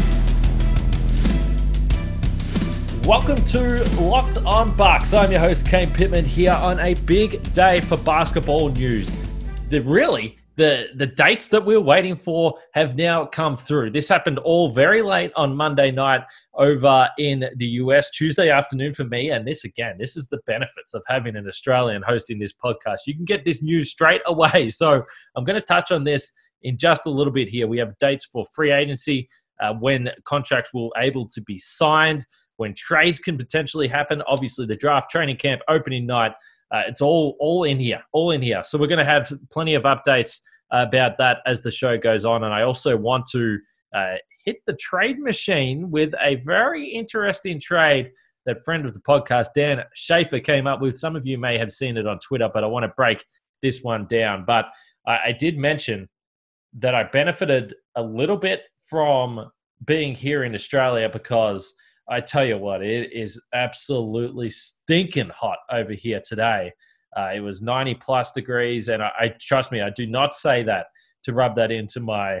Welcome to Locked on Bucks. I'm your host, Kane Pittman, here on a big day for basketball news. The dates that we're waiting for have now come through. This happened all very late on Monday night over in the US, Tuesday afternoon for me. And this is the benefits of having an Australian hosting this podcast. You can get this news straight away. So I'm going to touch on this in just a little bit here. We have dates for free agency, when contracts will able to be signed, when trades can potentially happen. Obviously, the draft, training camp, opening night, it's all in here, So we're going to have plenty of updates about that as the show goes on. And I also want to hit the trade machine with a very interesting trade that friend of the podcast, Dan Schaefer, came up with. Some of you may have seen it on Twitter, but I want to break this one down. But I did mention that I benefited a little bit from being here in Australia because I tell you what, it is absolutely stinking hot over here today. It was 90-plus degrees, and I trust me, I do not say that to rub that into my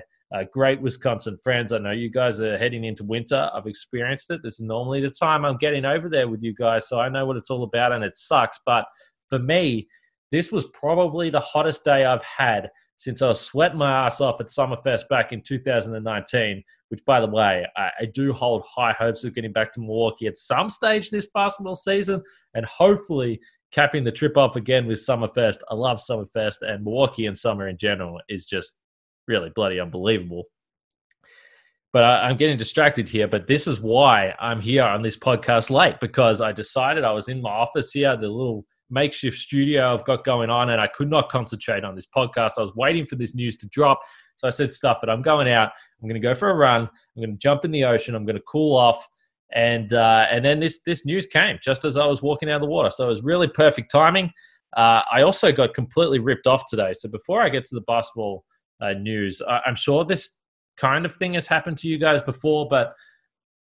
great Wisconsin friends. I know you guys are heading into winter. I've experienced it. This is normally the time I'm getting over there with you guys, so I know what it's all about, and it sucks. But for me, this was probably the hottest day I've had since I was sweating my ass off at Summerfest back in 2019, which, by the way, I do hold high hopes of getting back to Milwaukee at some stage this basketball season and hopefully capping the trip off again with Summerfest. I love Summerfest, and Milwaukee in summer in general is just really bloody unbelievable. But I'm getting distracted here, but this is why I'm here on this podcast late, because I decided I was in my office here, the little makeshift studio I've got going on, and I could not concentrate on this podcast. I was waiting for this news to drop. So I said, stuff it. I'm going out. I'm going to go for a run. I'm going to jump in the ocean. I'm going to cool off. And then this news came just as I was walking out of the water. So it was really perfect timing. I also got completely ripped off today. So before I get to the basketball news, I'm sure this kind of thing has happened to you guys before, but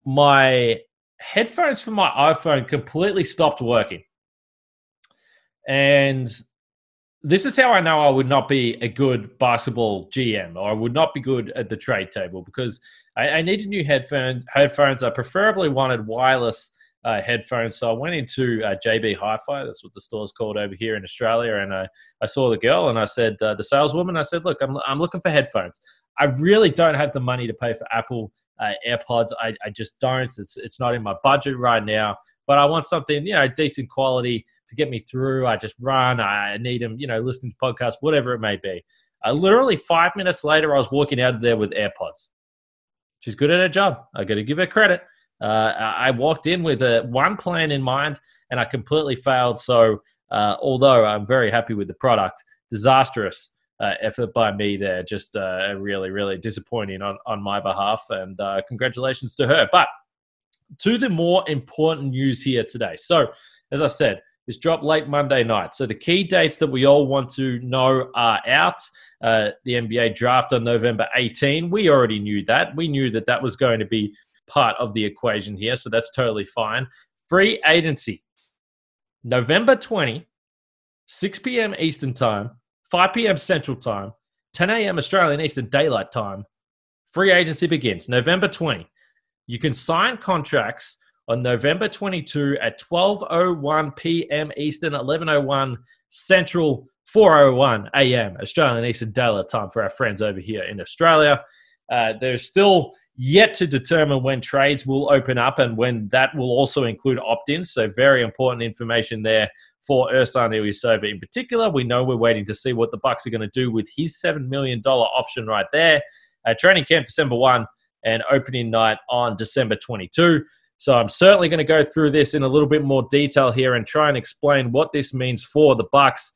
my headphones for my iPhone completely stopped working. And this is how I know I would not be a good basketball GM, or I would not be good at the trade table, because I needed new headphones. I preferably wanted wireless headphones. So I went into JB Hi-Fi. That's what the store's called over here in Australia. And I saw the girl, and I said, the saleswoman, I said, look, I'm looking for headphones. I really don't have the money to pay for Apple AirPods. I just don't. It's not in my budget right now. But I want something, decent quality to get me through. I just run. I need them, listening to podcasts, whatever it may be. Literally 5 minutes later, I was walking out of there with AirPods. She's good at her job. I got to give her credit. I walked in with one plan in mind, and I completely failed. So although I'm very happy with the product, disastrous effort by me there. Just really, really disappointing on my behalf. And congratulations to her. But to the more important news here today. So, as I said, this dropped late Monday night. So the key dates that we all want to know are out. The NBA draft on November 18. We already knew that. We knew that was going to be part of the equation here. So that's totally fine. Free agency, November 20, 6 p.m. Eastern Time, 5 p.m. Central Time, 10 a.m. Australian Eastern Daylight Time. Free agency begins November 20. You can sign contracts on November 22 at 12:01 p.m. Eastern, 11:01 Central, 4:01 a.m. Australian Eastern Daylight Time for our friends over here in Australia. There's still yet to determine when trades will open up and when that will also include opt-ins. So very important information there for Ersan Ilyasova in particular. We know we're waiting to see what the Bucks are going to do with his $7 million option right there. Training camp December 1. And opening night on December 22. So I'm certainly going to go through this in a little bit more detail here and try and explain what this means for the Bucks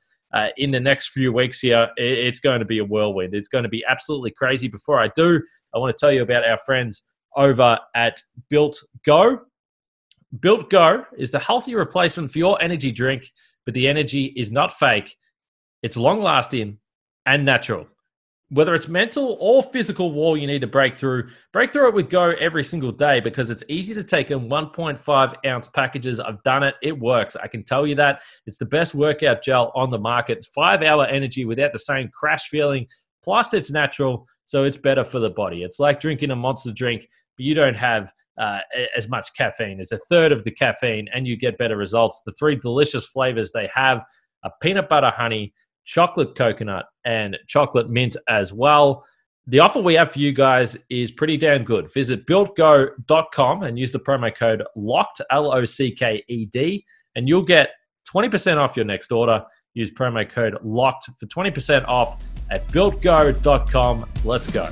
in the next few weeks here. It's going to be a whirlwind. It's going to be absolutely crazy. Before I do, I want to tell you about our friends over at Built Go. Built Go is the healthy replacement for your energy drink, but the energy is not fake. It's long-lasting and natural. Whether it's mental or physical wall you need to break through it with Go every single day, because it's easy to take in 1.5 ounce packages. I've done it. It works. I can tell you that. It's the best workout gel on the market. It's 5 hour energy without the same crash feeling. Plus, it's natural, so it's better for the body. It's like drinking a monster drink, but you don't have as much caffeine. It's a third of the caffeine, and you get better results. The three delicious flavors they have are peanut butter honey, chocolate coconut, and chocolate mint as well. The offer we have for you guys is pretty damn good. Visit builtgo.com and use the promo code LOCKED, L-O-C-K-E-D, and you'll get 20% off your next order. Use promo code LOCKED for 20% off at builtgo.com. Let's go.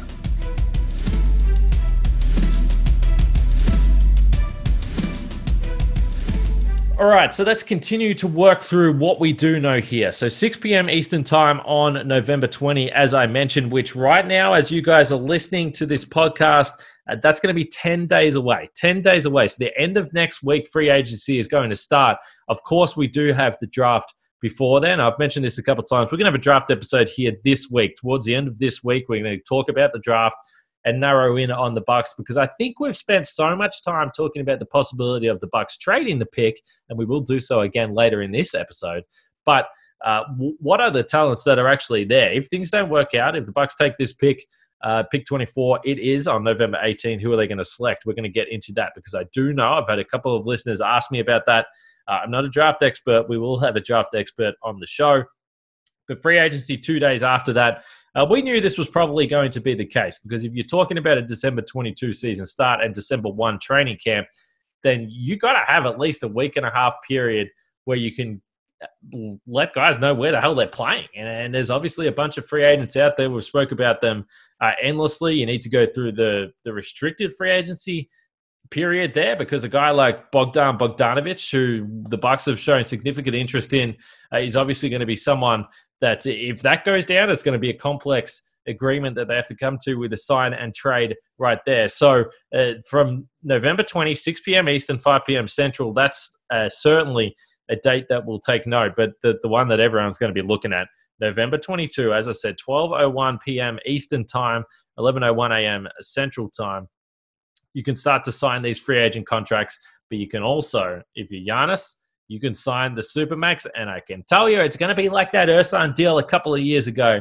All right, so let's continue to work through what we do know here. So 6 p.m. Eastern time on November 20, as I mentioned, which right now, as you guys are listening to this podcast, that's going to be 10 days away. 10 days away. So the end of next week, free agency is going to start. Of course, we do have the draft before then. I've mentioned this a couple of times. We're going to have a draft episode here this week. Towards the end of this week, we're going to talk about the draft and narrow in on the Bucks, because I think we've spent so much time talking about the possibility of the Bucks trading the pick, and we will do so again later in this episode. But what are the talents that are actually there? If things don't work out, if the Bucks take this pick, pick 24, it is on November 18, who are they going to select? We're going to get into that, because I do know I've had a couple of listeners ask me about that. I'm not a draft expert. We will have a draft expert on the show. But free agency 2 days after that, we knew this was probably going to be the case, because if you're talking about a December 22 season start and December 1 training camp, then you got to have at least a week and a half period where you can let guys know where the hell they're playing. And there's obviously a bunch of free agents out there. We've spoke about them endlessly. You need to go through the restricted free agency period there, because a guy like Bogdan Bogdanovic, who the Bucks have shown significant interest in, is obviously going to be someone that if that goes down, it's going to be a complex agreement that they have to come to with a sign and trade right there. So from November 20, 6 p.m. Eastern, 5 p.m. Central, that's certainly a date that will take note. But the one that everyone's going to be looking at, November 22, as I said, 12:01 p.m. Eastern time, 11:01 a.m. Central time. You can start to sign these free agent contracts, but you can also, if you're Giannis, you can sign the Supermax, and I can tell you it's going to be like that Ersan deal a couple of years ago,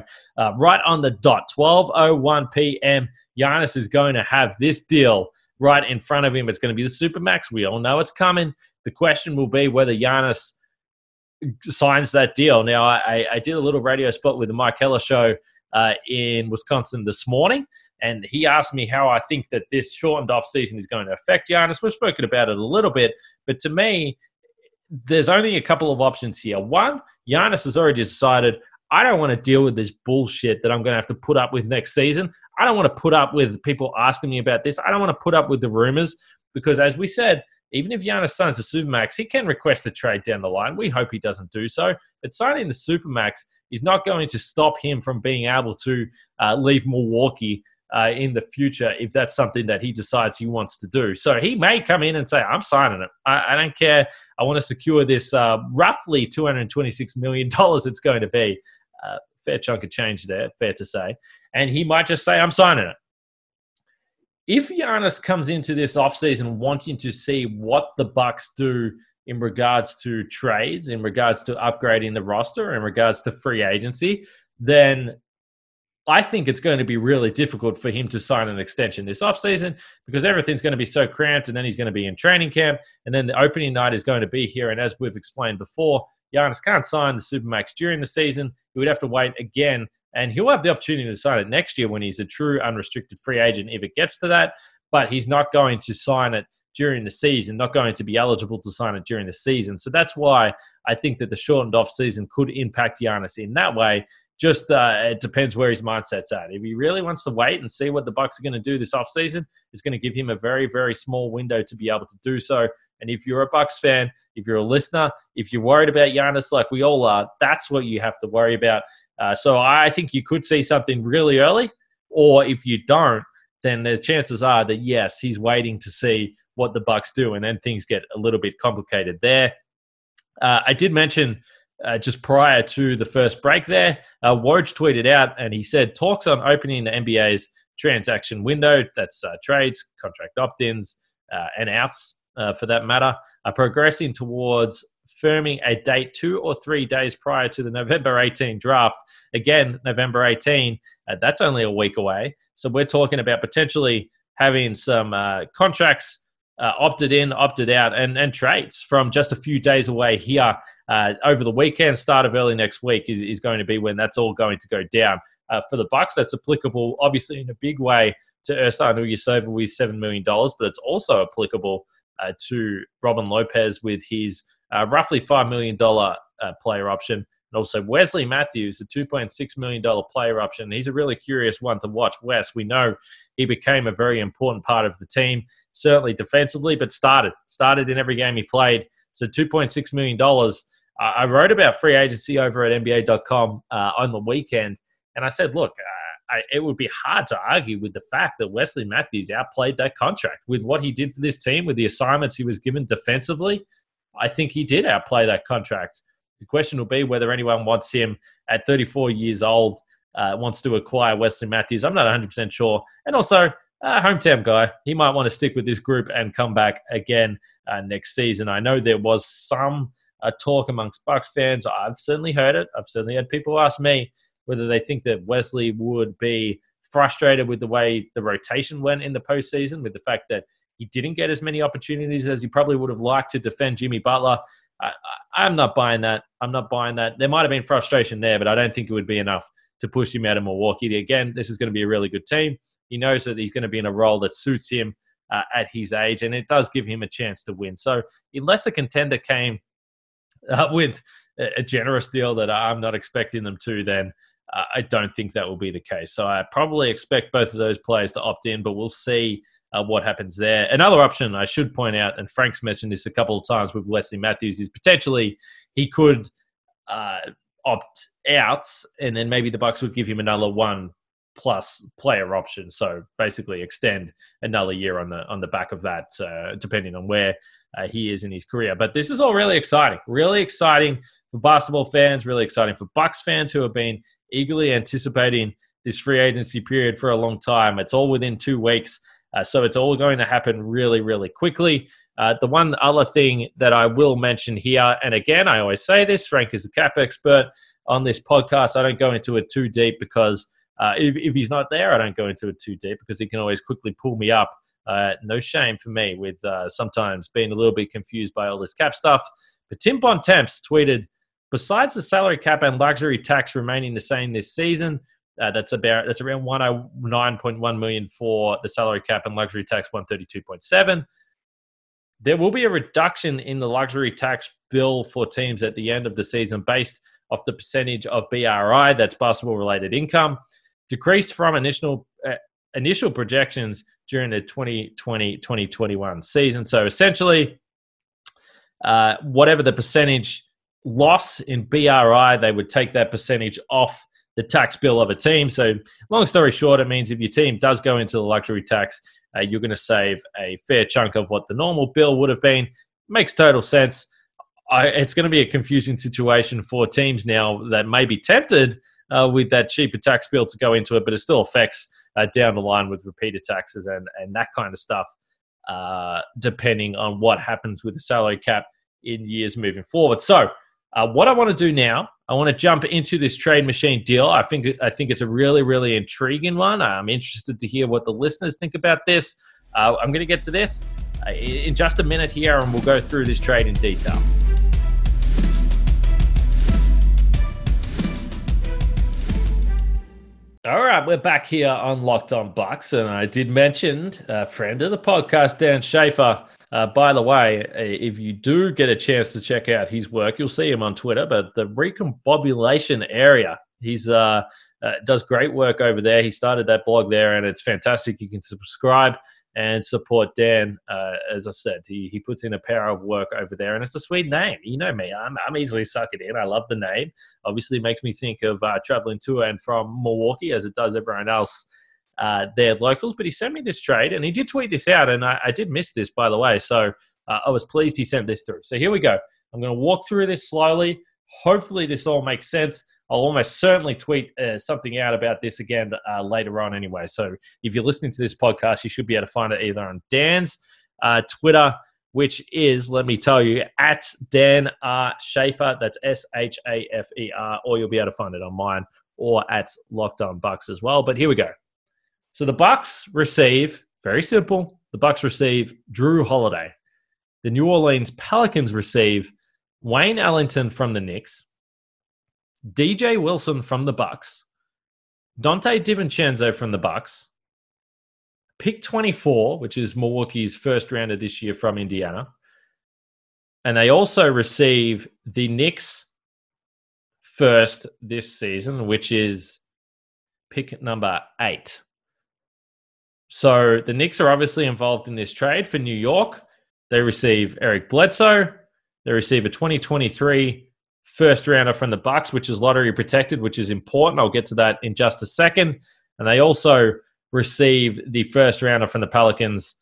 right on the dot, 12:01 p.m. Giannis is going to have this deal right in front of him. It's going to be the Supermax. We all know it's coming. The question will be whether Giannis signs that deal. Now, I did a little radio spot with the Mike Heller Show in Wisconsin this morning, and he asked me how I think that this shortened offseason is going to affect Giannis. We've spoken about it a little bit, but to me, there's only a couple of options here. One, Giannis has already decided, I don't want to deal with this bullshit that I'm going to have to put up with next season. I don't want to put up with people asking me about this. I don't want to put up with the rumors, because as we said, even if Giannis signs the Supermax, he can request a trade down the line. We hope he doesn't do so. But signing the Supermax is not going to stop him from being able to leave Milwaukee in the future if that's something that he decides he wants to do. So he may come in and say, I'm signing it. I don't care. I want to secure this roughly $226 million it's going to be. Fair chunk of change there, fair to say. And he might just say, I'm signing it. If Giannis comes into this offseason wanting to see what the Bucks do in regards to trades, in regards to upgrading the roster, in regards to free agency, then I think it's going to be really difficult for him to sign an extension this offseason, because everything's going to be so cramped, and then he's going to be in training camp, and then the opening night is going to be here. And as we've explained before, Giannis can't sign the Supermax during the season. He would have to wait again, and he'll have the opportunity to sign it next year when he's a true unrestricted free agent if it gets to that, but he's not going to sign it during the season, not going to be eligible to sign it during the season. So that's why I think that the shortened offseason could impact Giannis in that way. Just it depends where his mindset's at. If he really wants to wait and see what the Bucks are going to do this offseason, it's going to give him a very, very small window to be able to do so. And if you're a Bucks fan, if you're a listener, if you're worried about Giannis like we all are, that's what you have to worry about. So I think you could see something really early, or if you don't, then the chances are that, yes, he's waiting to see what the Bucks do, and then things get a little bit complicated there. I did mention just prior to the first break there, Woj tweeted out, and he said, talks on opening the NBA's transaction window, that's trades, contract opt-ins, and outs for that matter, are progressing towards firming a date 2 or 3 days prior to the November 18 draft. Again, November 18, that's only a week away. So we're talking about potentially having some contracts opted in, opted out, and trades from just a few days away here over the weekend. Start of early next week is going to be when that's all going to go down. For the Bucks, that's applicable, obviously, in a big way to Ersan Ilyasova with $7 million, but it's also applicable to Robin Lopez with his roughly $5 million player option, and also Wesley Matthews, a $2.6 million player option. He's a really curious one to watch, Wes. We know he became a very important part of the team, certainly defensively, but started in every game he played. So $2.6 million. I wrote about free agency over at NBA.com on the weekend, and I said, look, it would be hard to argue with the fact that Wesley Matthews outplayed that contract. With what he did for this team, with the assignments he was given defensively, I think he did outplay that contract. The question will be whether anyone wants him at 34 years old, wants to acquire Wesley Matthews. I'm not 100% sure. And also, hometown guy, he might want to stick with this group and come back again next season. I know there was some talk amongst Bucks fans. I've certainly heard it. I've certainly had people ask me whether they think that Wesley would be frustrated with the way the rotation went in the postseason, with the fact that he didn't get as many opportunities as he probably would have liked to defend Jimmy Butler. I'm not buying that. There might have been frustration there, but I don't think it would be enough to push him out of Milwaukee. Again, this is going to be a really good team. He knows that he's going to be in a role that suits him at his age, and it does give him a chance to win. So unless a contender came with a generous deal that I'm not expecting them to, then I don't think that will be the case. So I probably expect both of those players to opt in, but we'll see what happens there. Another option I should point out, and Frank's mentioned this a couple of times with Wesley Matthews, is potentially he could opt out, and then maybe the Bucks would give him another one plus player option. So basically extend another year on the back of that, depending on where he is in his career. But this is all really exciting for basketball fans, really exciting for Bucks fans who have been eagerly anticipating this free agency period for a long time. It's all within 2 weeks. So it's all going to happen really, really quickly. The one other thing that I will mention here, and again, I always say this, Frank is the cap expert on this podcast. I don't go into it too deep because if he's not there, I don't go into it too deep because he can always quickly pull me up. No shame for me with sometimes being a little bit confused by all this cap stuff. But Tim Bontemps tweeted, besides the salary cap and luxury tax remaining the same this season, that's around 109.1 million for the salary cap and luxury tax 132.7. There will be a reduction in the luxury tax bill for teams at the end of the season based off the percentage of BRI, that's basketball related income, decreased from initial projections during the 2020-2021 season. So essentially, whatever the percentage loss in BRI, they would take that percentage off the tax bill of a team. So long story short, it means if your team does go into the luxury tax, you're going to save a fair chunk of what the normal bill would have been. Makes total sense. It's going to be a confusing situation for teams now that may be tempted with that cheaper tax bill to go into it, but it still affects down the line with repeater taxes and that kind of stuff, depending on what happens with the salary cap in years moving forward. So what I want to do now, I want to jump into this trade machine deal. I think it's a really, really intriguing one. I'm interested to hear what the listeners think about this. I'm going to get to this in just a minute here, and we'll go through this trade in detail. All right, we're back here on Locked on Bucks, and I did mention a friend of the podcast, Dan Schaefer. By the way, if you do get a chance to check out his work, you'll see him on Twitter, but the Recombobulation Area, he's does great work over there. He started that blog there, and it's fantastic. You can subscribe and support Dan. As I said, he puts in a power of work over there, and it's a sweet name. You know me, I'm easily suckered in. I love the name. Obviously, it makes me think of traveling to and from Milwaukee, as it does everyone else. They're locals, but he sent me this trade, and he did tweet this out, and I did miss this, by the way, so I was pleased he sent this through. So here we go. I'm going to walk through this slowly. Hopefully this all makes sense. I'll almost certainly tweet something out about this again later on anyway. So if you're listening to this podcast, you should be able to find it either on Dan's Twitter, which is, let me tell you, at Dan R. Schaefer. That's S-H-A-F-E-R, or you'll be able to find it on mine or at Locked On Bucks as well. But here we go. So the Bucks receive, very simple, the Bucks receive Jrue Holiday. The New Orleans Pelicans receive Wayne Ellington from the Knicks, DJ Wilson from the Bucks, Donte DiVincenzo from the Bucks, pick 24, which is Milwaukee's first rounder this year from Indiana, and they also receive the Knicks first this season, which is pick number 8. So the Knicks are obviously involved in this trade. For New York, they receive Eric Bledsoe. They receive a 2023 first rounder from the Bucks, which is lottery protected, which is important. I'll get to that in just a second. And they also receive the first rounder from the Pelicans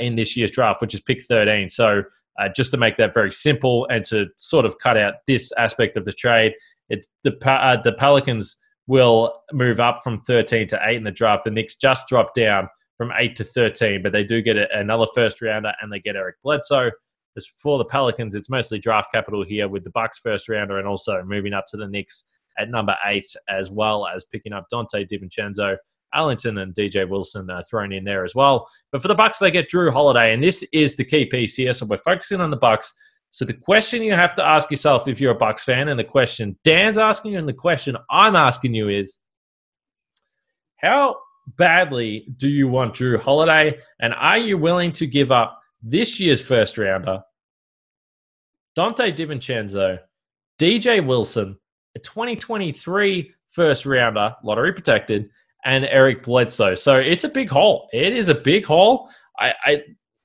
in this year's draft, which is pick 13. So just to make that very simple and to sort of cut out this aspect of the trade, the Pelicans will move up from 13 to 8 in the draft. The Knicks just dropped down from 8 to 13, but they do get another first rounder, and they get Eric Bledsoe. As for the Pelicans, it's mostly draft capital here with the Bucks first rounder and also moving up to the Knicks at number 8, as well as picking up Donte DiVincenzo, Ellington, and DJ Wilson thrown in there as well. But for the Bucks, they get Jrue Holiday, and this is the key piece here. So we're focusing on the Bucks. So the question you have to ask yourself if you're a Bucks fan, and the question Dan's asking you and the question I'm asking you is, how badly do you want Jrue Holiday, and are you willing to give up this year's first rounder, Donte DiVincenzo, DJ Wilson, a 2023 first rounder, lottery protected, and Eric Bledsoe? So it's a big haul. It is a big haul.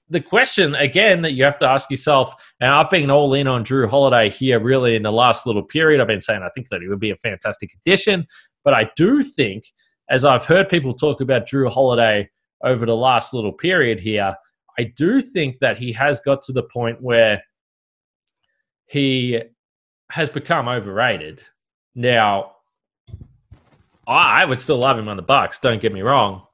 The question, again, that you have to ask yourself, and I've been all in on Jrue Holiday here really in the last little period. I've been saying I think that he would be a fantastic addition, but I do think, as I've heard people talk about Jrue Holiday over the last little period here, I do think that he has got to the point where he has become overrated. Now, I would still love him on the Bucks, don't get me wrong,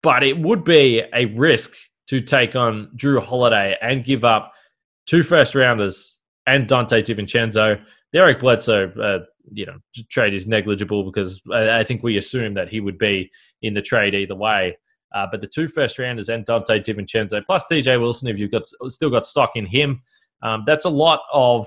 but it would be a risk to take on Jrue Holiday and give up 2 first-rounders and Donte DiVincenzo. The Eric Bledsoe trade is negligible because I think we assume that he would be in the trade either way. But the 2 first-rounders and Donte DiVincenzo, plus DJ Wilson, if you've still got stock in him, that's a lot of...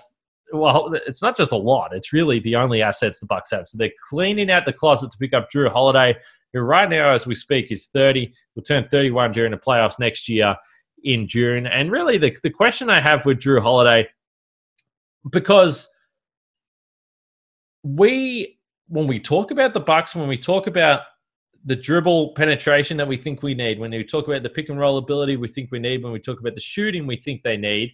Well, it's not just a lot. It's really the only assets the Bucks have. So they're cleaning out the closet to pick up Jrue Holiday, who right now, as we speak, is 30. Will turn 31 during the playoffs next year in June. And really, the question I have with Jrue Holiday, because when we talk about the Bucks, when we talk about the dribble penetration that we think we need, when we talk about the pick and roll ability we think we need, when we talk about the shooting we think they need,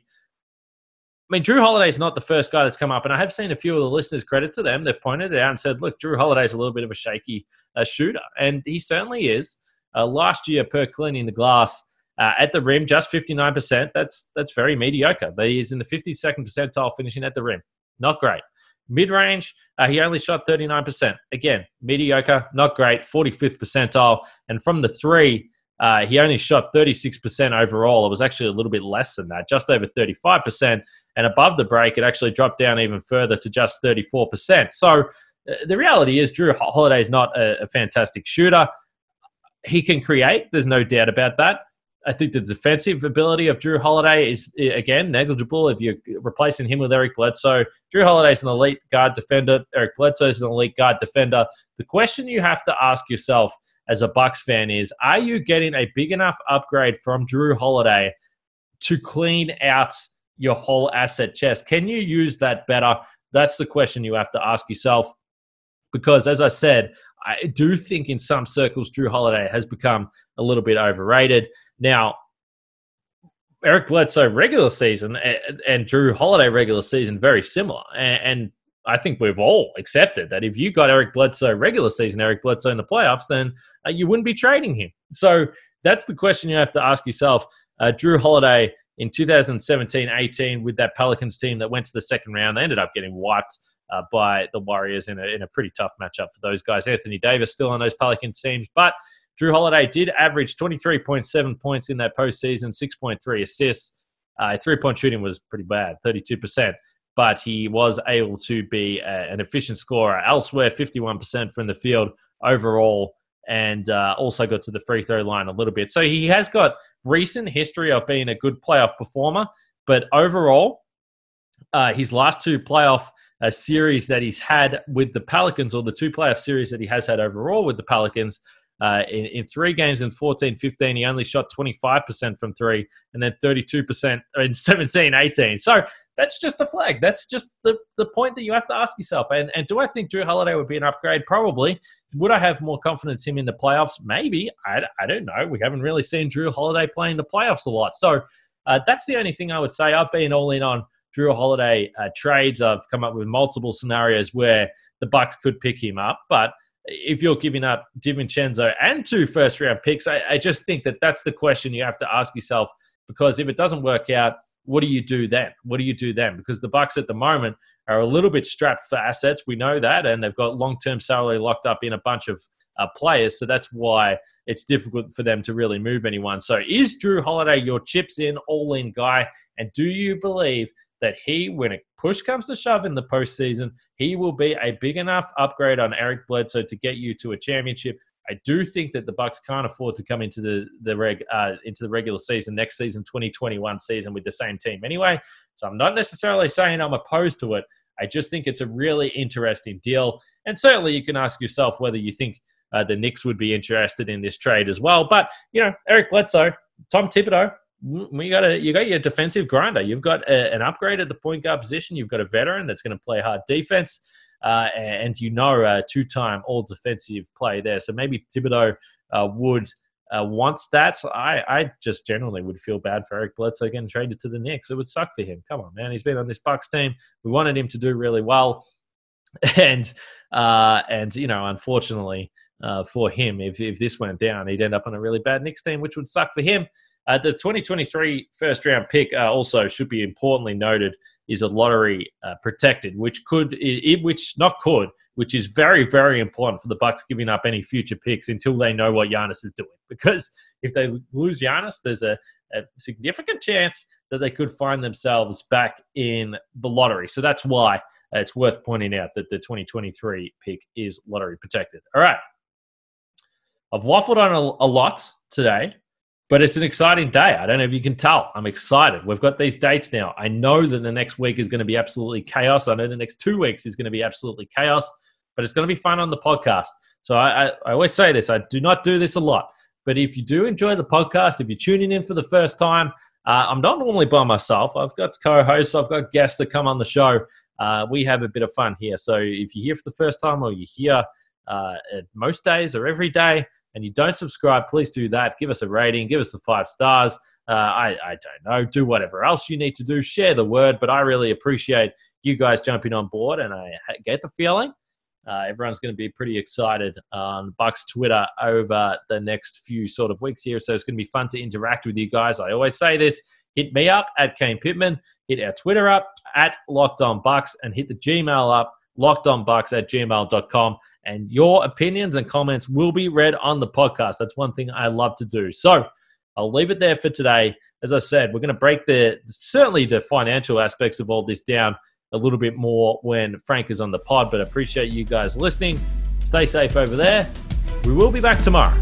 I mean, Jrue Holiday's not the first guy that's come up, and I have seen a few of the listeners, credit to them, they've pointed it out and said, look, Jrue Holiday's a little bit of a shaky shooter, and he certainly is. Last year, per cleaning the glass at the rim, just 59%. That's very mediocre. But he is in the 52nd percentile finishing at the rim. Not great. Mid-range, he only shot 39%. Again, mediocre, not great, 45th percentile. And from the three, he only shot 36% overall. It was actually a little bit less than that, just over 35%. And above the break, it actually dropped down even further to just 34%. So the reality is Jrue Holiday is not a fantastic shooter. He can create. There's no doubt about that. I think the defensive ability of Jrue Holiday is, again, negligible. If you're replacing him with Eric Bledsoe, Jrue Holiday is an elite guard defender. Eric Bledsoe is an elite guard defender. The question you have to ask yourself as a Bucks fan is, are you getting a big enough upgrade from Jrue Holiday to clean out your whole asset chest? Can you use that better? That's the question you have to ask yourself. because, as I said, I do think in some circles Jrue Holiday has become a little bit overrated. Now, Eric Bledsoe regular season and Jrue Holiday regular season, very similar. And I think we've all accepted that if you got Eric Bledsoe regular season, Eric Bledsoe in the playoffs, then you wouldn't be trading him. So that's the question you have to ask yourself. Jrue Holiday in 2017-18 with that Pelicans team that went to the second round, they ended up getting wiped by the Warriors in a pretty tough matchup for those guys. Anthony Davis still on those Pelicans teams, but Jrue Holiday did average 23.7 points in that postseason, 6.3 assists. Three-point shooting was pretty bad, 32%, but he was able to be an efficient scorer elsewhere, 51% from the field overall, and also got to the free throw line a little bit. So he has got recent history of being a good playoff performer, but overall, his last two playoff series that he's had with the Pelicans, or the two playoff series that he has had overall with the Pelicans, in three games in 14-15, he only shot 25% from three, and then 32% in 17-18. So that's just the flag. That's just the point that you have to ask yourself. And do I think Jrue Holiday would be an upgrade? Probably. Would I have more confidence in him in the playoffs? Maybe. I don't know. We haven't really seen Jrue Holiday playing the playoffs a lot. So that's the only thing I would say. I've been all in on Jrue Holiday trades. I've come up with multiple scenarios where the Bucks could pick him up, but if you're giving up DiVincenzo and 2 first-round picks, I just think that that's the question you have to ask yourself, because if it doesn't work out, what do you do then? What do you do then? Because the Bucks at the moment are a little bit strapped for assets. We know that, and they've got long-term salary locked up in a bunch of players, so that's why it's difficult for them to really move anyone. So is Jrue Holiday your chips-in, all-in guy, and do you believe that he, when a push comes to shove in the postseason, he will be a big enough upgrade on Eric Bledsoe to get you to a championship? I do think that the Bucks can't afford to come into the regular season next season, 2021 season, with the same team anyway. So I'm not necessarily saying I'm opposed to it. I just think it's a really interesting deal. And certainly you can ask yourself whether you think the Knicks would be interested in this trade as well. But, you know, Eric Bledsoe, Tom Thibodeau, You got your defensive grinder. You've got an upgrade at the point guard position. You've got a veteran that's going to play hard defense, and two-time all-defensive play there. So maybe Thibodeau would wants that. So I just generally would feel bad for Eric Bledsoe getting traded to the Knicks. It would suck for him. Come on, man. He's been on this Bucks team. We wanted him to do really well, and you know, unfortunately for him, if this went down, he'd end up on a really bad Knicks team, which would suck for him. The 2023 first-round pick also should be importantly noted is a lottery protected, which is very, very important for the Bucks giving up any future picks until they know what Giannis is doing. Because if they lose Giannis, there's a significant chance that they could find themselves back in the lottery. So that's why it's worth pointing out that the 2023 pick is lottery protected. All right. I've waffled on a lot today, but it's an exciting day. I don't know if you can tell. I'm excited. We've got these dates now. I know that the next week is going to be absolutely chaos. I know the next 2 weeks is going to be absolutely chaos, but it's going to be fun on the podcast. So I always say this. I do not do this a lot, but if you do enjoy the podcast, if you're tuning in for the first time, I'm not normally by myself. I've got co-hosts. I've got guests that come on the show. We have a bit of fun here. So if you're here for the first time, or you're here most days or every day, and you don't subscribe, please do that. Give us a rating. Give us the 5 stars. I don't know. Do whatever else you need to do. Share the word. But I really appreciate you guys jumping on board, and I get the feeling everyone's going to be pretty excited on Bucks Twitter over the next few sort of weeks here. So it's going to be fun to interact with you guys. I always say this. Hit me up at Kane Pittman. Hit our Twitter up at LockedOnBucks, and hit the Gmail up, LockedOnBucks@gmail.com. And your opinions and comments will be read on the podcast. That's one thing I love to do. So I'll leave it there for today. As I said, we're going to break the financial aspects of all this down a little bit more when Frank is on the pod, but I appreciate you guys listening. Stay safe over there. We will be back tomorrow.